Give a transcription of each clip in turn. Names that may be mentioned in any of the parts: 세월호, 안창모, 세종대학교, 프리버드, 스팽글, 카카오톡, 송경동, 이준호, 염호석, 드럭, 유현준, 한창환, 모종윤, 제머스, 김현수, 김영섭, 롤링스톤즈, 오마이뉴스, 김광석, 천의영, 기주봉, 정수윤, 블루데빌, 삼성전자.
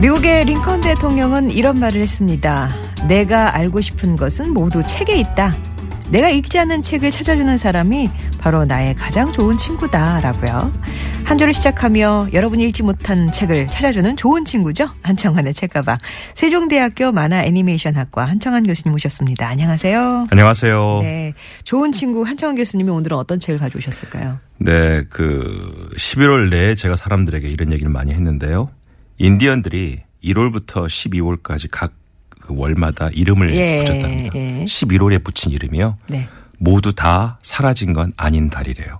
미국의 링컨 대통령은 이런 말을 했습니다. 내가 알고 싶은 것은 모두 책에 있다. 내가 읽지 않은 책을 찾아주는 사람이 바로 나의 가장 좋은 친구다라고요. 한 주를 시작하며 여러분이 읽지 못한 책을 찾아주는 좋은 친구죠. 한창환의 책가방. 세종대학교 만화 애니메이션학과 한창환 교수님 오셨습니다. 안녕하세요. 안녕하세요. 네, 좋은 친구 한창환 교수님이 오늘은 어떤 책을 가져오셨을까요? 네, 11월 내에 제가 사람들에게 이런 얘기를 많이 했는데요. 인디언들이 1월부터 12월까지 각 월마다 이름을 붙였답니다. 11월에 붙인 이름이요. 네. 모두 다 사라진 건 아닌 달이래요.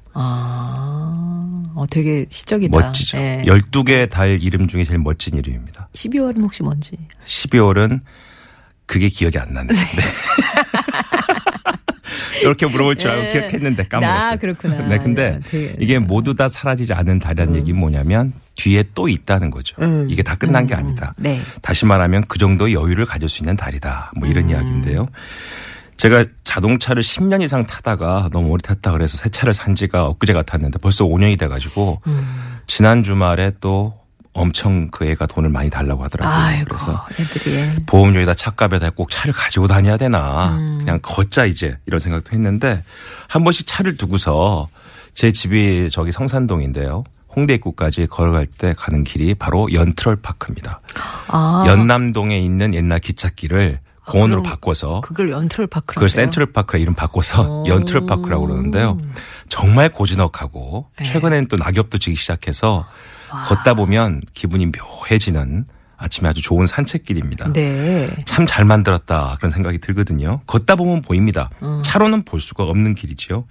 되게 시적이다. 멋지죠. 예. 12개 달 이름 중에 제일 멋진 이름입니다. 12월은 혹시 뭔지? 12월은 그게 기억이 안 나는데. 이렇게 물어볼 줄 알고 기억했는데 까먹었어요. 그렇구나. 네, 근데 되게, 이게 모두 다 사라지지 않은 달이라는 얘기는 뭐냐면 뒤에 또 있다는 거죠. 이게 다 끝난 게 아니다. 네. 다시 말하면 그 정도의 여유를 가질 수 있는 달이다. 뭐 이런 이야기인데요. 제가 자동차를 10년 이상 타다가 너무 오래 탔다 그래서 새 차를 산 지가 엊그제 같았는데 벌써 5년이 돼가지고 지난 주말에 또 엄청 그 애가 돈을 많이 달라고 하더라고요. 아이고, 그래서 애들이. 보험료에다 차값에다 꼭 차를 가지고 다녀야 되나 그냥 걷자 이제 이런 생각도 했는데 한 번씩 차를 두고서 제 집이 저기 성산동인데요. 홍대 입구까지 걸어갈 때 가는 길이 바로 연트럴파크입니다. 연남동에 있는 옛날 기찻길을 공원으로 바꿔서 그걸 연트럴파크라고 그걸 센트럴파크라 이름 바꿔서 연트럴파크라고 그러는데요. 정말 고즈넉하고 최근에는 또 낙엽도 지기 시작해서 걷다 보면 기분이 묘해지는 아침에 아주 좋은 산책길입니다. 네. 참 잘 만들었다 그런 생각이 들거든요. 걷다 보면 보입니다. 차로는 볼 수가 없는 길이지요.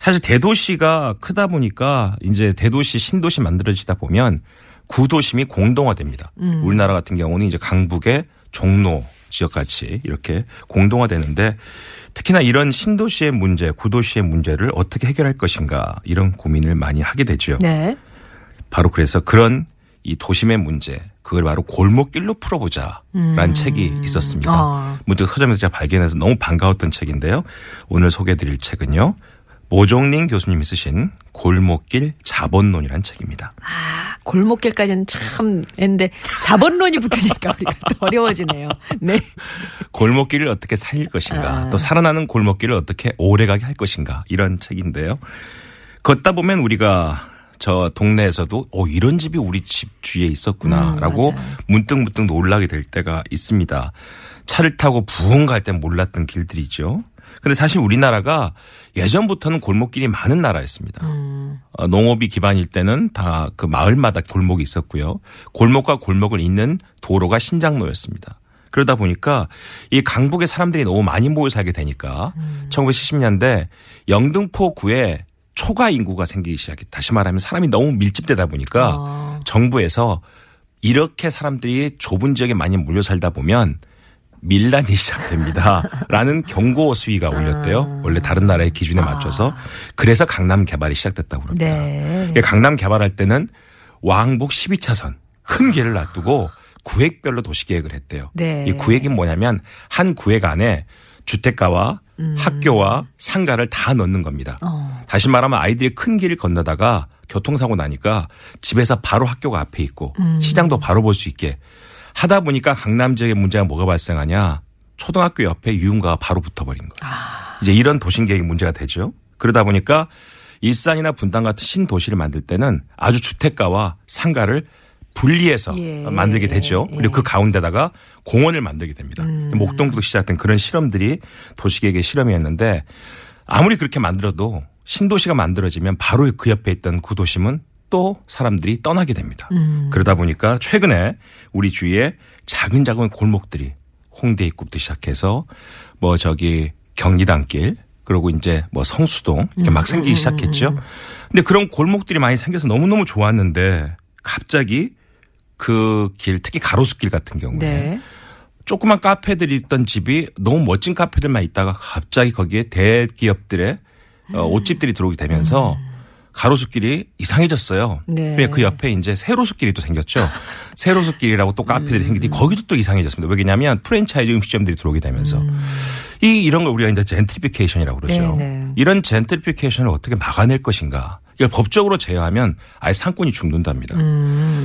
사실 대도시가 크다 보니까 이제 대도시 신도시 만들어지다 보면 구도심이 공동화됩니다. 우리나라 같은 경우는 이제 강북의 종로 지역같이 이렇게 공동화되는데 특히나 이런 신도시의 문제, 구도시의 문제를 어떻게 해결할 것인가 이런 고민을 많이 하게 되죠. 네. 바로 그래서 그런 이 도심의 문제 그걸 바로 골목길로 풀어보자라는 책이 있었습니다. 문득 서점에서 제가 발견해서 너무 반가웠던 책인데요. 오늘 소개해드릴 책은요. 모종윤 교수님이 쓰신 골목길 자본론이라는 책입니다. 골목길까지는 참 했는데 자본론이 붙으니까 우리가 또 어려워지네요. 네. 골목길을 어떻게 살릴 것인가 또 살아나는 골목길을 어떻게 오래가게 할 것인가 이런 책인데요. 걷다 보면 우리가 저 동네에서도 이런 집이 우리 집 주위에 있었구나라고 문득문득 놀라게 될 때가 있습니다. 차를 타고 부흥 갈 땐 몰랐던 길들이죠. 근데 사실 우리나라가 예전부터는 골목길이 많은 나라였습니다. 농업이 기반일 때는 다 그 마을마다 골목이 있었고요. 골목과 골목을 잇는 도로가 신장로였습니다. 그러다 보니까 이 강북에 사람들이 너무 많이 모여 살게 되니까 1970년대 영등포구에 초과 인구가 생기기 시작해 다시 말하면 사람이 너무 밀집되다 보니까 정부에서 이렇게 사람들이 좁은 지역에 많이 몰려 살다 보면 밀란이 시작됩니다. 라는 경고 수위가 올렸대요. 원래 다른 나라의 기준에 맞춰서. 그래서 강남 개발이 시작됐다고 합니다. 네. 강남 개발할 때는 왕복 12차선 큰 길을 놔두고 구획별로 도시계획을 했대요. 네. 이 구획은 뭐냐면 한 구획 안에 주택가와 학교와 상가를 다 넣는 겁니다. 다시 말하면 아이들이 큰 길을 건너다가 교통사고 나니까 집에서 바로 학교가 앞에 있고 시장도 바로 볼 수 있게 하다 보니까 강남 지역의 문제가 뭐가 발생하냐. 초등학교 옆에 유흥가가 바로 붙어버린 거예요. 이제 이런 도심계획이 문제가 되죠. 그러다 보니까 일산이나 분당 같은 신도시를 만들 때는 아주 주택가와 상가를 분리해서 만들게 되죠. 그리고 그 가운데다가 공원을 만들게 됩니다. 목동부터 시작된 그런 실험들이 도시계획의 실험이었는데 아무리 그렇게 만들어도 신도시가 만들어지면 바로 그 옆에 있던 구도심은 또 사람들이 떠나게 됩니다. 그러다 보니까 최근에 우리 주위에 작은 골목들이 홍대 입구부터 시작해서 뭐 저기 경리단길 그리고 이제 뭐 성수동 이렇게 막 생기기 시작했죠. 근데 그런 골목들이 많이 생겨서 너무너무 좋았는데 갑자기 그 길 특히 가로수길 같은 경우에 조그만 카페들이 있던 집이 너무 멋진 카페들만 있다가 갑자기 거기에 대기업들의 옷집들이 들어오게 되면서 가로수길이 이상해졌어요. 그 옆에 이제 세로수길이 또 생겼죠. 세로수길이라고 또 카페들이 생기더니 거기도 또 이상해졌습니다. 왜냐하면 프랜차이즈 음식점들이 들어오게 되면서 이런 걸 우리가 이제 젠트리피케이션이라고 그러죠. 이런 젠트리피케이션을 어떻게 막아낼 것인가. 이걸 법적으로 제어하면 아예 상권이 죽는답니다.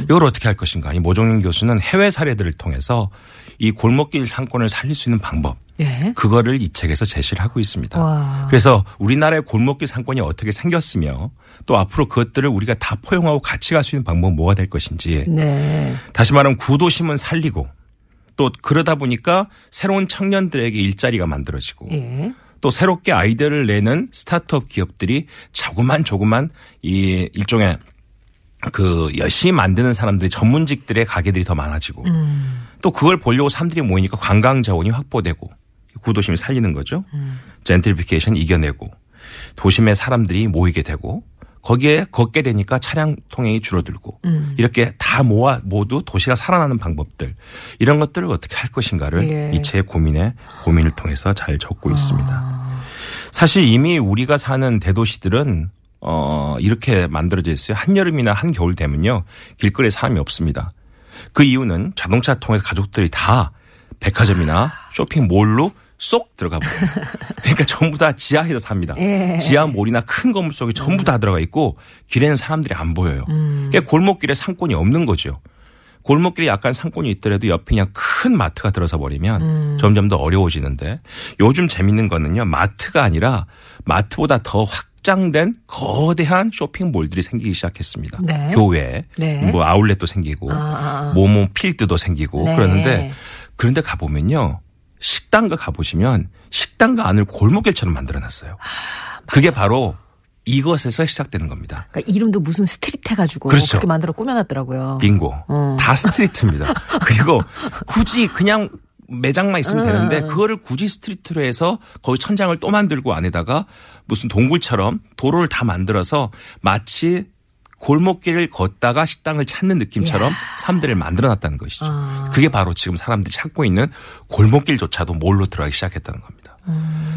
이걸 어떻게 할 것인가. 이 모종윤 교수는 해외 사례들을 통해서 이 골목길 상권을 살릴 수 있는 방법. 그거를 이 책에서 제시를 하고 있습니다. 그래서 우리나라의 골목길 상권이 어떻게 생겼으며 또 앞으로 그것들을 우리가 다 포용하고 같이 갈 수 있는 방법은 뭐가 될 것인지. 다시 말하면 구도심은 살리고 또 그러다 보니까 새로운 청년들에게 일자리가 만들어지고 또 새롭게 아이디어를 내는 스타트업 기업들이 조금만 이 일종의 그 열심히 만드는 사람들이 전문직들의 가게들이 더 많아지고 또 그걸 보려고 사람들이 모이니까 관광 자원이 확보되고 구도심을 살리는 거죠. 젠트리피케이션 이겨내고 도심에 사람들이 모이게 되고 거기에 걷게 되니까 차량 통행이 줄어들고 이렇게 다 모아 모두 도시가 살아나는 방법들 이런 것들을 어떻게 할 것인가를 이 책의 고민을 통해서 잘 적고 있습니다. 사실 이미 우리가 사는 대도시들은 이렇게 만들어져 있어요. 한여름이나 한겨울 되면요. 길거리에 사람이 없습니다. 그 이유는 자동차 통해서 가족들이 다 백화점이나 쇼핑몰로 쏙 들어가 버려요. 그러니까 전부 다 지하에서 삽니다. 지하몰이나 큰 건물 속에 전부 다 들어가 있고 길에는 사람들이 안 보여요. 그러니까 골목길에 상권이 없는 거죠. 골목길에 약간 상권이 있더라도 옆에 그냥 큰 마트가 들어서 버리면 점점 더 어려워지는데 요즘 재밌는 거는요. 마트가 아니라 마트보다 더 확장된 거대한 쇼핑몰들이 생기기 시작했습니다. 교외, 뭐 아울렛도 생기고 모모 필드도 생기고 그런데 가보면요. 식당가 가보시면 식당가 안을 골목길처럼 만들어놨어요. 그게 바로 이것에서 시작되는 겁니다. 그러니까 이름도 무슨 스트리트 해가지고 그렇게 만들어 꾸며놨더라고요. 빙고. 다 스트리트입니다. 그리고 굳이 그냥 매장만 있으면 되는데 그거를 굳이 스트리트로 해서 거기 천장을 또 만들고 안에다가 무슨 동굴처럼 도로를 다 만들어서 마치 골목길을 걷다가 식당을 찾는 느낌처럼 사람들을 만들어놨다는 것이죠. 그게 바로 지금 사람들이 찾고 있는 골목길조차도 몰로 들어가기 시작했다는 겁니다.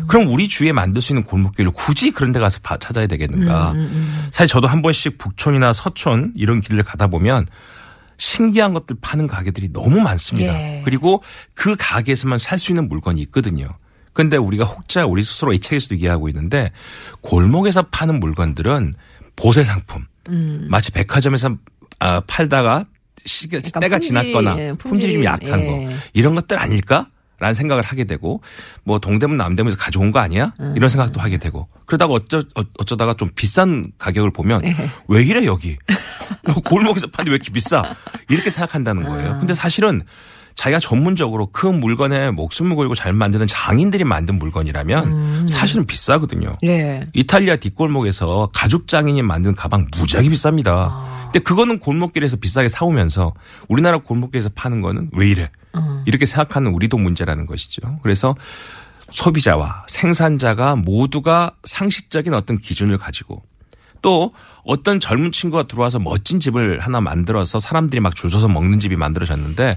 그럼 우리 주위에 만들 수 있는 골목길을 굳이 그런 데 가서 찾아야 되겠는가. 사실 저도 한 번씩 북촌이나 서촌 이런 길을 가다 보면 신기한 것들 파는 가게들이 너무 많습니다. 그리고 그 가게에서만 살 수 있는 물건이 있거든요. 그런데 우리가 혹자 우리 스스로 이 책에서도 얘기하고 있는데 골목에서 파는 물건들은 보세 상품. 마치 백화점에서 팔다가 때가 지났거나 품질이 좀 약한 거 이런 것들 아닐까라는 생각을 하게 되고 뭐 동대문 남대문에서 가져온 거 아니야? 이런 생각도 하게 되고 그러다가 어쩌다가 좀 비싼 가격을 보면 왜 이래 여기 골목에서 파는데 왜 이렇게 비싸? 이렇게 생각한다는 거예요. 근데 사실은 자기가 전문적으로 그 물건에 목숨을 걸고 잘 만드는 장인들이 만든 물건이라면 사실은 비싸거든요. 이탈리아 뒷골목에서 가죽 장인이 만든 가방 무지하게 비쌉니다. 근데 그거는 골목길에서 비싸게 사오면서 우리나라 골목길에서 파는 거는 왜 이래? 이렇게 생각하는 우리도 문제라는 것이죠. 그래서 소비자와 생산자가 모두가 상식적인 어떤 기준을 가지고 또 어떤 젊은 친구가 들어와서 멋진 집을 하나 만들어서 사람들이 막 줄 서서 먹는 집이 만들어졌는데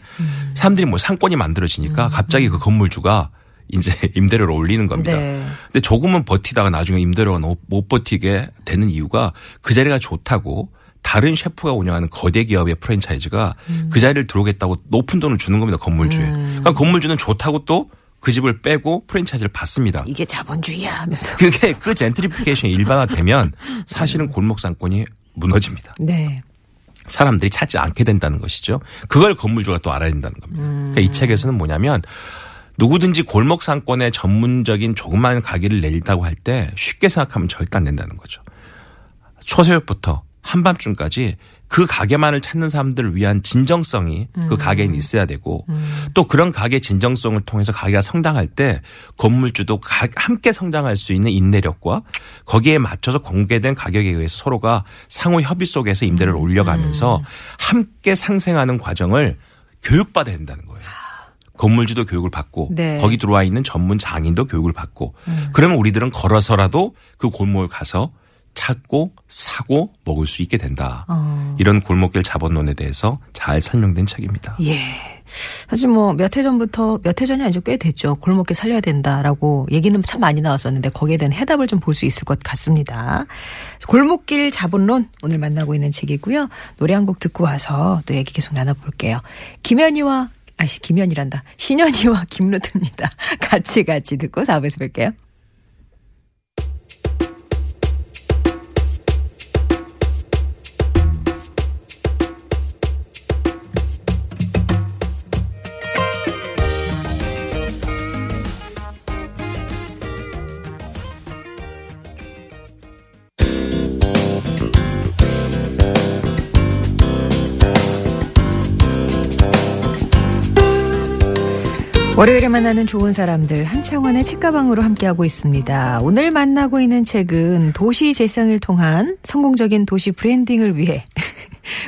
사람들이 뭐 상권이 만들어지니까 갑자기 그 건물주가 이제 임대료를 올리는 겁니다. 근데 조금은 버티다가 나중에 임대료가 너무 못 버티게 되는 이유가 그 자리가 좋다고 다른 셰프가 운영하는 거대 기업의 프랜차이즈가 그 자리를 들어오겠다고 높은 돈을 주는 겁니다. 건물주에. 그러니까 건물주는 좋다고 또 그 집을 빼고 프랜차이즈를 받습니다. 이게 자본주의야 하면서. 그게 그 젠트리피케이션이 일반화되면 사실은 골목 상권이 무너집니다. 사람들이 찾지 않게 된다는 것이죠. 그걸 건물주가 또 알아야 된다는 겁니다. 그러니까 이 책에서는 뭐냐면 누구든지 골목 상권에 전문적인 조그만 가게를 낼다고 할 때 쉽게 생각하면 절대 안 된다는 거죠. 초세력부터 한밤중까지 그 가게만을 찾는 사람들을 위한 진정성이 그 가게는 있어야 되고 또 그런 가게 진정성을 통해서 가게가 성장할 때 건물주도 함께 성장할 수 있는 인내력과 거기에 맞춰서 공개된 가격에 의해서 서로가 상호 협의 속에서 임대를 올려가면서 함께 상생하는 과정을 교육받아야 된다는 거예요. 건물주도 교육을 받고 네. 거기 들어와 있는 전문 장인도 교육을 받고 그러면 우리들은 걸어서라도 그 골목을 가서 찾고 사고 먹을 수 있게 된다. 이런 골목길 자본론에 대해서 잘 설명된 책입니다. 예. 사실 뭐 몇 해 전부터 몇 해 전이 아니죠. 꽤 됐죠. 골목길 살려야 된다라고 얘기는 참 많이 나왔었는데 거기에 대한 해답을 좀 볼 수 있을 것 같습니다. 골목길 자본론 오늘 만나고 있는 책이고요. 노래 한 곡 듣고 와서 또 얘기 계속 나눠볼게요. 신현이와 김루트입니다. 같이 듣고 4부에서 뵐게요. 월요일에 만나는 좋은 사람들 한창환의 책가방으로 함께하고 있습니다. 오늘 만나고 있는 책은 도시 재생을 통한 성공적인 도시 브랜딩을 위해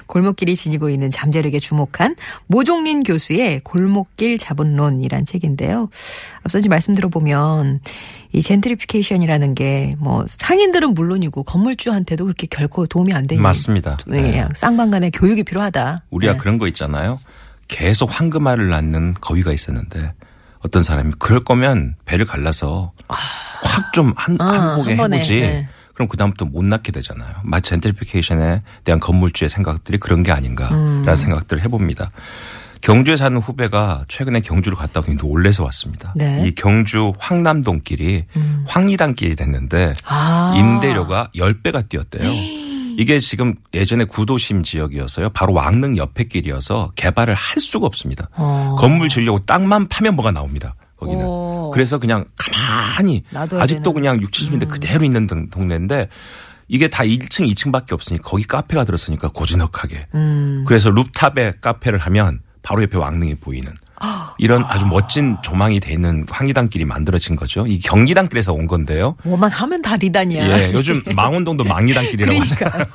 골목길이 지니고 있는 잠재력에 주목한 모종윤 교수의 골목길 자본론이란 책인데요. 앞서지 말씀드려보면 이 젠트리피케이션이라는 게 뭐 상인들은 물론이고 건물주한테도 그렇게 결코 도움이 안 되는. 맞습니다. 네. 쌍방간의 교육이 필요하다. 우리가 네. 그런 거 있잖아요. 계속 황금알을 낳는 거위가 있었는데 어떤 사람이 그럴 거면 배를 갈라서 확 좀 한 곡에 해보지. 네. 그럼 그다음부터 못 낳게 되잖아요. 마치 젠트리피케이션에 대한 건물주의 생각들이 그런 게 아닌가라는 생각들을 해봅니다. 경주에 사는 후배가 최근에 경주를 갔다 보니 놀래서 왔습니다. 네. 이 경주 황남동 길이 황리단 길이 됐는데 임대료가 10배가 뛰었대요. 이게 지금 예전에 구도심 지역이어서요. 바로 왕릉 옆에 길이어서 개발을 할 수가 없습니다. 건물 지으려고 땅만 파면 뭐가 나옵니다. 거기는. 그래서 그냥 가만히 아직도 그냥 60, 70년대 그대로 있는 동네인데 이게 다 1층, 2층밖에 없으니 거기 카페가 들었으니까 고즈넉하게. 그래서 룹탑에 카페를 하면 바로 옆에 왕릉이 보이는. 이런 아주 멋진 조망이 되는 황리단길이 만들어진 거죠. 이 경리단길에서 온 건데요. 뭐만 하면 다 리단이야. 예, 요즘 망원동도 망리단길이라고 하잖아요.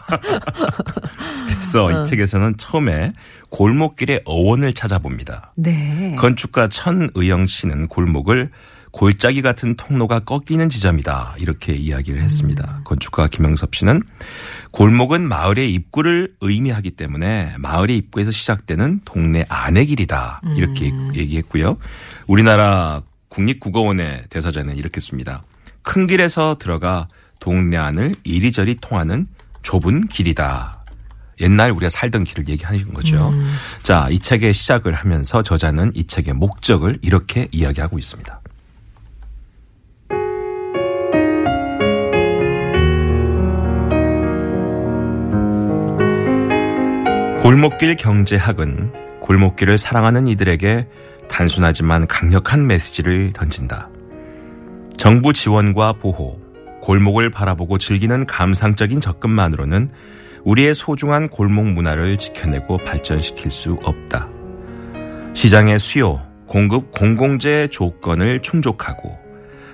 그래서 이 책에서는 처음에 골목길의 어원을 찾아봅니다. 네. 건축가 천의영 씨는 골목을 골짜기 같은 통로가 꺾이는 지점이다. 이렇게 이야기를 했습니다. 건축가 김영섭 씨는 골목은 마을의 입구를 의미하기 때문에 마을의 입구에서 시작되는 동네 안의 길이다. 이렇게 얘기했고요. 우리나라 국립국어원의 대사전은 이렇게 씁니다. 큰 길에서 들어가 동네 안을 이리저리 통하는 좁은 길이다. 옛날 우리가 살던 길을 얘기하는 거죠. 자, 이 책의 시작을 하면서 저자는 이 책의 목적을 이렇게 이야기하고 있습니다. 골목길 경제학은 골목길을 사랑하는 이들에게 단순하지만 강력한 메시지를 던진다. 정부 지원과 보호, 골목을 바라보고 즐기는 감상적인 접근만으로는 우리의 소중한 골목 문화를 지켜내고 발전시킬 수 없다. 시장의 수요, 공급, 공공재 조건을 충족하고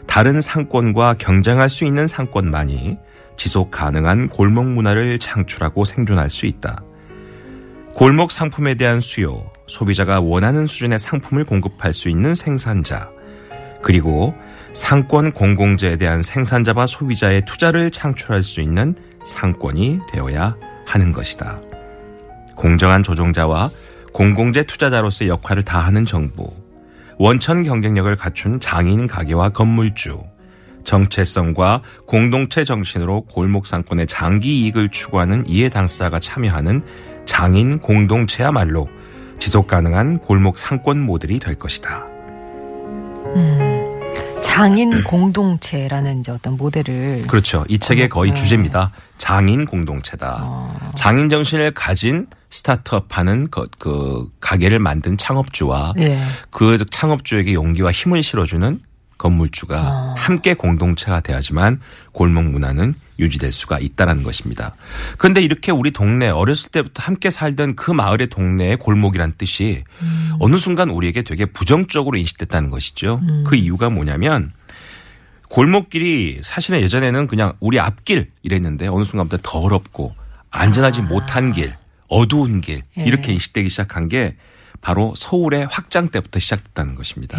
다른 상권과 경쟁할 수 있는 상권만이 지속 가능한 골목 문화를 창출하고 생존할 수 있다. 골목 상품에 대한 수요, 소비자가 원하는 수준의 상품을 공급할 수 있는 생산자, 그리고 상권 공공재에 대한 생산자와 소비자의 투자를 창출할 수 있는 상권이 되어야 하는 것이다. 공정한 조종자와 공공재 투자자로서의 역할을 다하는 정부, 원천 경쟁력을 갖춘 장인 가게와 건물주, 정체성과 공동체 정신으로 골목 상권의 장기 이익을 추구하는 이해 당사자가 참여하는 장인 공동체야말로 지속 가능한 골목 상권 모델이 될 것이다. 장인 공동체라는 이제 어떤 모델을. 그렇죠. 이 책의 거의 주제입니다. 장인 공동체다. 장인 정신을 가진 스타트업하는 그 가게를 만든 창업주와 예. 그 창업주에게 용기와 힘을 실어주는 건물주가 함께 공동체가 돼야지만 골목 문화는 유지될 수가 있다는 것입니다. 그런데 이렇게 우리 동네 어렸을 때부터 함께 살던 그 마을의 동네의 골목이란 뜻이 어느 순간 우리에게 되게 부정적으로 인식됐다는 것이죠. 그 이유가 뭐냐면 골목길이 사실은 예전에는 그냥 우리 앞길 이랬는데 어느 순간부터 더럽고 안전하지 못한 길, 어두운 길 이렇게 인식되기 시작한 게 바로 서울의 확장 때부터 시작됐다는 것입니다.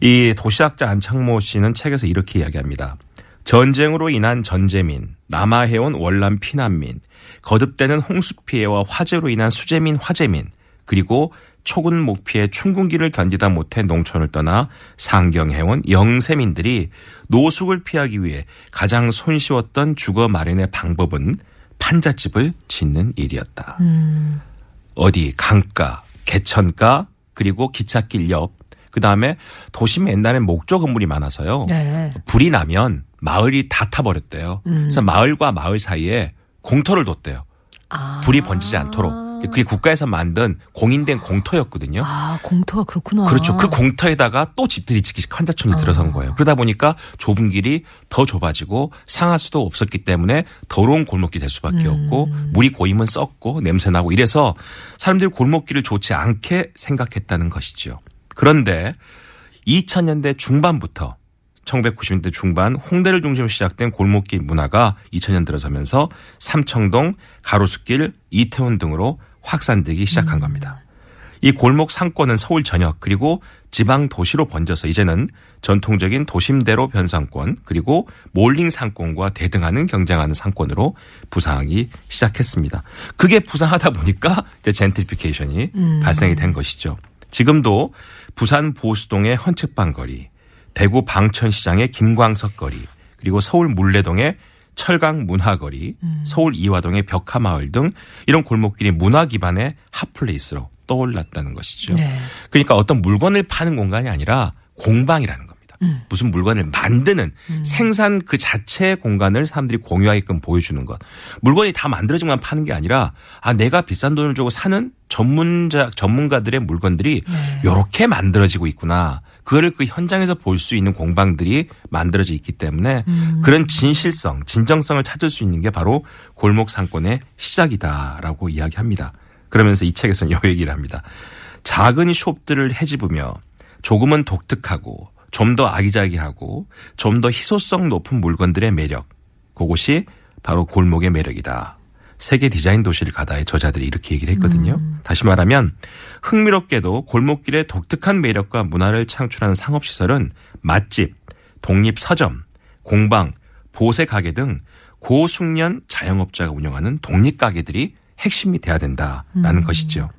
이 도시학자 안창모 씨는 책에서 이렇게 이야기합니다. 전쟁으로 인한 전재민, 남하해온 월남 피난민, 거듭되는 홍수 피해와 화재로 인한 수재민, 화재민, 그리고 초근 목피의 춘군기를 견디다 못해 농촌을 떠나 상경해온 영세민들이 노숙을 피하기 위해 가장 손쉬웠던 주거 마련의 방법은 판잣집을 짓는 일이었다. 어디 강가, 개천가, 그리고 기찻길 옆, 그다음에 도심 옛날엔 목조 건물이 많아서요. 네. 불이 나면 마을이 다 타버렸대요. 그래서 마을과 마을 사이에 공터를 뒀대요. 불이 번지지 않도록. 그게 국가에서 만든 공인된 공터였거든요. 공터가 그렇구나. 그렇죠. 그 공터에다가 또 집들이 짓기 환자촌이 들어선 거예요. 그러다 보니까 좁은 길이 더 좁아지고 상할 수도 없었기 때문에 더러운 골목길이 될 수밖에 없고 물이 고이면 썩고 냄새나고 이래서 사람들이 골목길을 좋지 않게 생각했다는 것이죠. 그런데 2000년대 중반부터 1990년대 중반 홍대를 중심으로 시작된 골목길 문화가 2000년 들어서면서 삼청동, 가로수길, 이태원 등으로 확산되기 시작한 겁니다. 이 골목 상권은 서울 전역 그리고 지방 도시로 번져서 이제는 전통적인 도심대로 변상권 그리고 몰링 상권과 대등하는 경쟁하는 상권으로 부상하기 시작했습니다. 그게 부상하다 보니까 이제 젠트리피케이션이 발생이 된 것이죠. 지금도 부산 보수동의 헌책방 거리, 대구 방천시장의 김광석 거리, 그리고 서울 물레동의 철강 문화거리, 서울 이화동의 벽화마을 등 이런 골목길이 문화 기반의 핫플레이스로 떠올랐다는 것이죠. 네. 그러니까 어떤 물건을 파는 공간이 아니라 공방이라는 겁니다. 무슨 물건을 만드는 생산 그 자체의 공간을 사람들이 공유하게끔 보여주는 것. 물건이 다 만들어지만 파는 게 아니라 내가 비싼 돈을 주고 사는 전문가들의 물건들이 이렇게 만들어지고 있구나. 그거를 그 현장에서 볼 수 있는 공방들이 만들어져 있기 때문에 그런 진실성, 진정성을 찾을 수 있는 게 바로 골목 상권의 시작이다라고 이야기합니다. 그러면서 이 책에서는 요 얘기를 합니다. 작은 숍들을 헤집으며 조금은 독특하고 좀 더 아기자기하고 좀 더 희소성 높은 물건들의 매력. 그것이 바로 골목의 매력이다. 세계 디자인 도시를 가다의 저자들이 이렇게 얘기를 했거든요. 다시 말하면 흥미롭게도 골목길의 독특한 매력과 문화를 창출하는 상업시설은 맛집, 독립서점, 공방, 보세가게 등 고숙련 자영업자가 운영하는 독립가게들이 핵심이 돼야 된다라는 것이죠.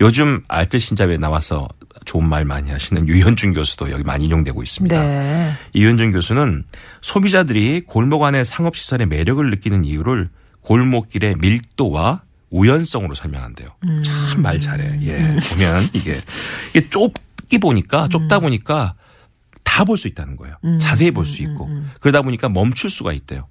요즘 알뜰신잡에 나와서 좋은 말 많이 하시는 유현준 교수도 여기 많이 인용되고 있습니다. 네. 유현준 교수는 소비자들이 골목 안의 상업시설의 매력을 느끼는 이유를 골목길의 밀도와 우연성으로 설명한대요. 참 말 잘해. 예, 보면 이게 좁다 보니까 다 볼 수 있다는 거예요. 자세히 볼 수 있고 그러다 보니까 멈출 수가 있대요.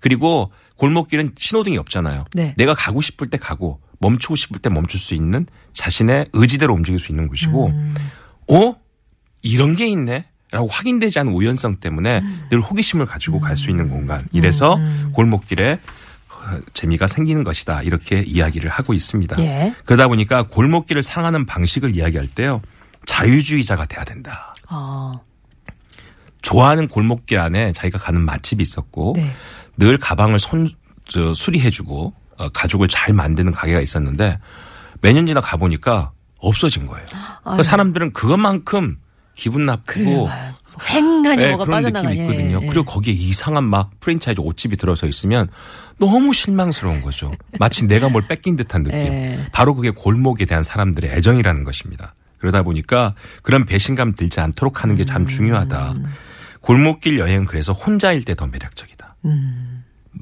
그리고 골목길은 신호등이 없잖아요. 네. 내가 가고 싶을 때 가고 멈추고 싶을 때 멈출 수 있는 자신의 의지대로 움직일 수 있는 곳이고, 이런 게 있네. 라고 확인되지 않은 우연성 때문에 늘 호기심을 가지고 갈 수 있는 공간. 이래서 골목길에 재미가 생기는 것이다. 이렇게 이야기를 하고 있습니다. 예. 그러다 보니까 골목길을 사랑하는 방식을 이야기할 때요. 자유주의자가 돼야 된다. 좋아하는 골목길 안에 자기가 가는 맛집이 있었고 늘 가방을 수리해주고 가죽을 잘 만드는 가게가 있었는데 몇 년 지나 가보니까 없어진 거예요. 그러니까 사람들은 그것만큼 기분 나쁘고 횡하니 뭐가 빠져나가냐. 그런 느낌이 있거든요. 그리고 거기에 이상한 막 프랜차이즈 옷집이 들어서 있으면 너무 실망스러운 거죠. 마치 내가 뭘 뺏긴 듯한 느낌. 바로 그게 골목에 대한 사람들의 애정이라는 것입니다. 그러다 보니까 그런 배신감 들지 않도록 하는 게 참 중요하다. 골목길 여행은 그래서 혼자일 때 더 매력적이다.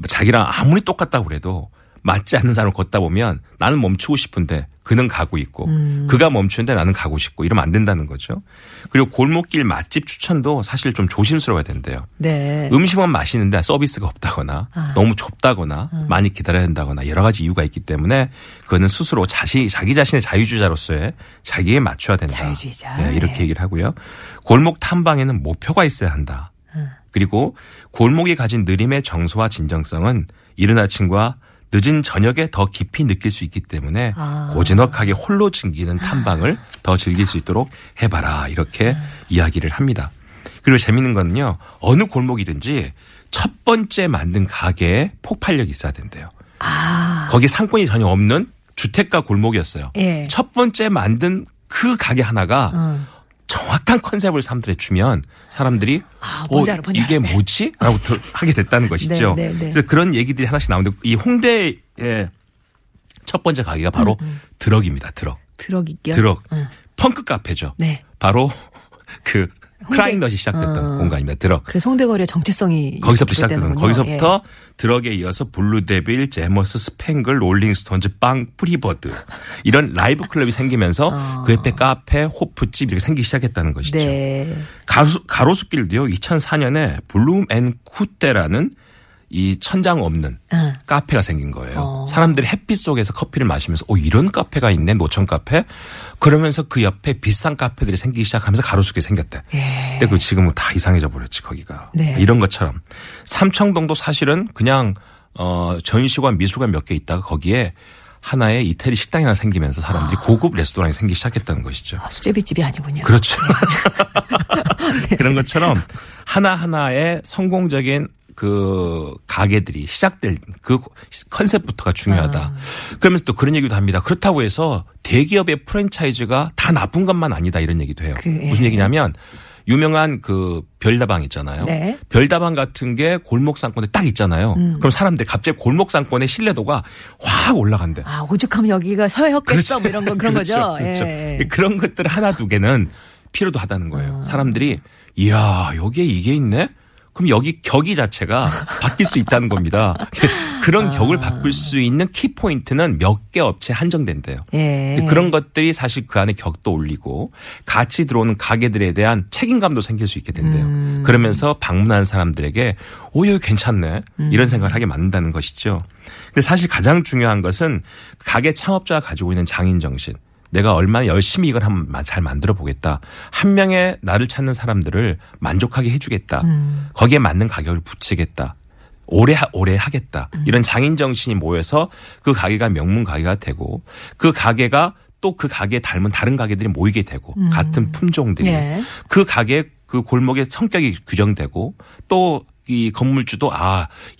자기랑 아무리 똑같다고 그래도 맞지 않는 사람을 걷다 보면 나는 멈추고 싶은데 그는 가고 있고 그가 멈추는데 나는 가고 싶고 이러면 안 된다는 거죠. 그리고 골목길 맛집 추천도 사실 좀 조심스러워야 된대요. 네. 음식은 맛있는데 서비스가 없다거나 너무 좁다거나 많이 기다려야 된다거나 여러 가지 이유가 있기 때문에 그거는 스스로 자기 자신의 자유주의자로서의 자기에 맞춰야 된다. 자유주의자. 네, 이렇게 얘기를 하고요. 골목 탐방에는 목표가 있어야 한다. 그리고 골목이 가진 느림의 정서와 진정성은 이른 아침과 늦은 저녁에 더 깊이 느낄 수 있기 때문에 고즈넉하게 홀로 즐기는 탐방을 더 즐길 수 있도록 해봐라 이렇게 이야기를 합니다. 그리고 재밌는 거는요. 어느 골목이든지 첫 번째 만든 가게에 폭발력이 있어야 된대요. 거기 상권이 전혀 없는 주택가 골목이었어요. 예. 첫 번째 만든 그 가게 하나가 정확한 컨셉을 사람들에 주면 사람들이 이게 뭐지? 라고 하게 됐다는 것이죠. 네, 네, 네. 그래서 그런 얘기들이 하나씩 나오는데 이 홍대의 첫 번째 가게가 바로 드럭입니다. 드럭이요? 드럭. 펑크 카페죠. 네. 바로 그 크라잉넛이 시작됐던 공간입니다. 드럭. 그래서 홍대거리의 정체성이 거기서부터 시작되는 거기서부터 예. 드럭에 이어서 블루데빌, 제머스, 스팽글, 롤링스톤즈, 빵, 프리버드 이런 라이브 클럽이 생기면서 그 옆에 카페, 호프집 이렇게 생기기 시작했다는 것이죠. 네. 가로수길도요. 2004년에 블룸앤쿠테라는 이 천장 없는 카페가 생긴 거예요. 사람들이 햇빛 속에서 커피를 마시면서 이런 카페가 있네. 노천 카페. 그러면서 그 옆에 비슷한 카페들이 생기기 시작하면서 가로수길이 생겼대. 예. 근데 지금은 다 이상해져 버렸지 거기가. 네. 이런 것처럼. 삼청동도 사실은 그냥 전시관 미술관 몇 개 있다가 거기에 하나의 이태리 식당이 하나 생기면서 사람들이 고급 레스토랑이 생기기 시작했다는 것이죠. 수제비집이 아니군요. 그렇죠. 네. 그런 것처럼 하나하나의 성공적인 그 가게들이 시작될 그 컨셉부터가 중요하다. 그러면서 또 그런 얘기도 합니다. 그렇다고 해서 대기업의 프랜차이즈가 다 나쁜 것만 아니다 이런 얘기도 해요. 무슨 얘기냐면 유명한 그 별다방 있잖아요. 네. 별다방 같은 게 골목 상권에 딱 있잖아요. 그럼 사람들 갑자기 골목 상권의 신뢰도가 확 올라간대. 오죽하면 여기가 서해였겠어 뭐 이런 거 그런 거죠. 그렇죠. 예. 그런 것들 하나 두 개는 필요도 하다는 거예요. 사람들이 이야 여기에 이게 있네. 그럼 여기 격이 자체가 바뀔 수 있다는 겁니다. 그런 격을 바꿀 수 있는 키포인트는 몇 개 업체에 한정된대요. 예. 그런 것들이 사실 그 안에 격도 올리고 같이 들어오는 가게들에 대한 책임감도 생길 수 있게 된대요. 그러면서 방문하는 사람들에게 여기 괜찮네. 이런 생각을 하게 만든다는 것이죠. 근데 사실 가장 중요한 것은 가게 창업자가 가지고 있는 장인정신. 내가 얼마나 열심히 이걸 한번 잘 만들어 보겠다. 한 명의 나를 찾는 사람들을 만족하게 해주겠다. 거기에 맞는 가격을 붙이겠다. 오래 하겠다. 이런 장인 정신이 모여서 그 가게가 명문 가게가 되고 그 가게가 또 그 가게에 닮은 다른 가게들이 모이게 되고 같은 품종들이 예. 그 가게 그 골목의 성격이 규정되고 또 이 건물주도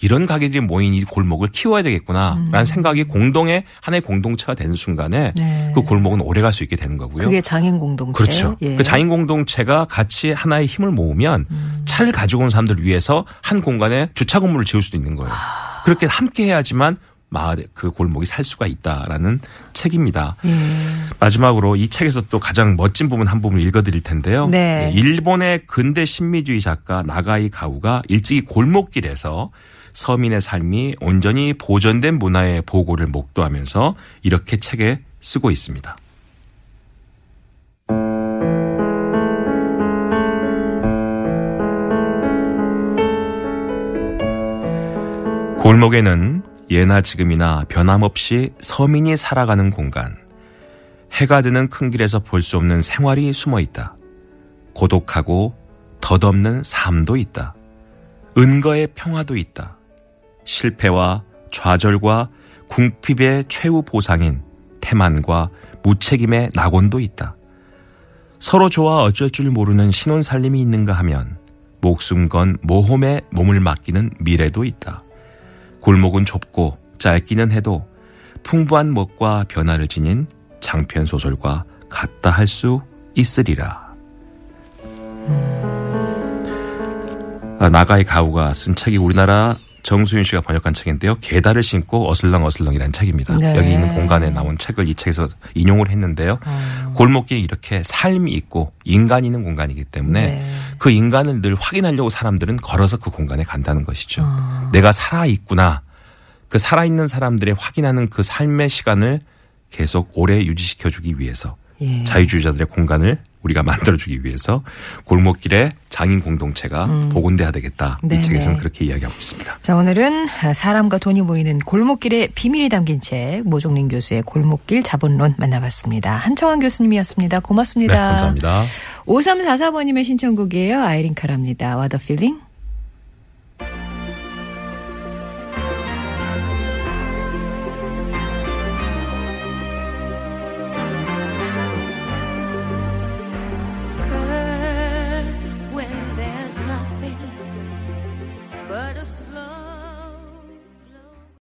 이런 가게들이 모인 이 골목을 키워야 되겠구나라는 생각이 공동의 하나의 공동체가 되는 순간에 네. 그 골목은 오래갈 수 있게 되는 거고요. 그게 장인 공동체. 그렇죠. 예. 그 장인 공동체가 같이 하나의 힘을 모으면 차를 가지고 온 사람들을 위해서 한 공간에 주차 건물을 지을 수도 있는 거예요. 그렇게 함께 해야지만 마을의 그 골목이 살 수가 있다라는 책입니다. 마지막으로 이 책에서 또 가장 멋진 부분 한 부분을 읽어드릴 텐데요. 네. 일본의 근대 신미주의 작가 나가이 가우가 일찍이 골목길에서 서민의 삶이 온전히 보존된 문화의 보고를 목도하면서 이렇게 책에 쓰고 있습니다. 골목에는 예나 지금이나 변함없이 서민이 살아가는 공간, 해가 드는 큰 길에서 볼 수 없는 생활이 숨어 있다. 고독하고 덧없는 삶도 있다. 은거의 평화도 있다. 실패와 좌절과 궁핍의 최후 보상인 태만과 무책임의 낙원도 있다. 서로 좋아 어쩔 줄 모르는 신혼살림이 있는가 하면 목숨 건 모험에 몸을 맡기는 미래도 있다. 골목은 좁고 짧기는 해도 풍부한 멋과 변화를 지닌 장편소설과 같다 할 수 있으리라. 나가이 가우가 쓴 책이 우리나라 정수윤 씨가 번역한 책인데요. 게다를 신고 어슬렁어슬렁이라는 책입니다. 네. 여기 있는 공간에 나온 책을 이 책에서 인용을 했는데요. 골목길이 이렇게 삶이 있고 인간이 있는 공간이기 때문에 네. 그 인간을 늘 확인하려고 사람들은 걸어서 그 공간에 간다는 것이죠. 내가 살아있구나. 그 살아있는 사람들의 확인하는 그 삶의 시간을 계속 오래 유지시켜주기 위해서 예. 자유주의자들의 공간을 우리가 만들어주기 위해서 골목길에 장인 공동체가 복원돼야 되겠다. 네네. 이 책에서는 그렇게 이야기하고 있습니다. 자, 오늘은 사람과 돈이 모이는 골목길의 비밀이 담긴 책 모종윤 교수의 골목길 자본론 만나봤습니다. 한창환 교수님이었습니다. 고맙습니다. 네, 감사합니다. 5344번님의 신청곡이에요. 아이린 카라입니다. What a feeling. but a slow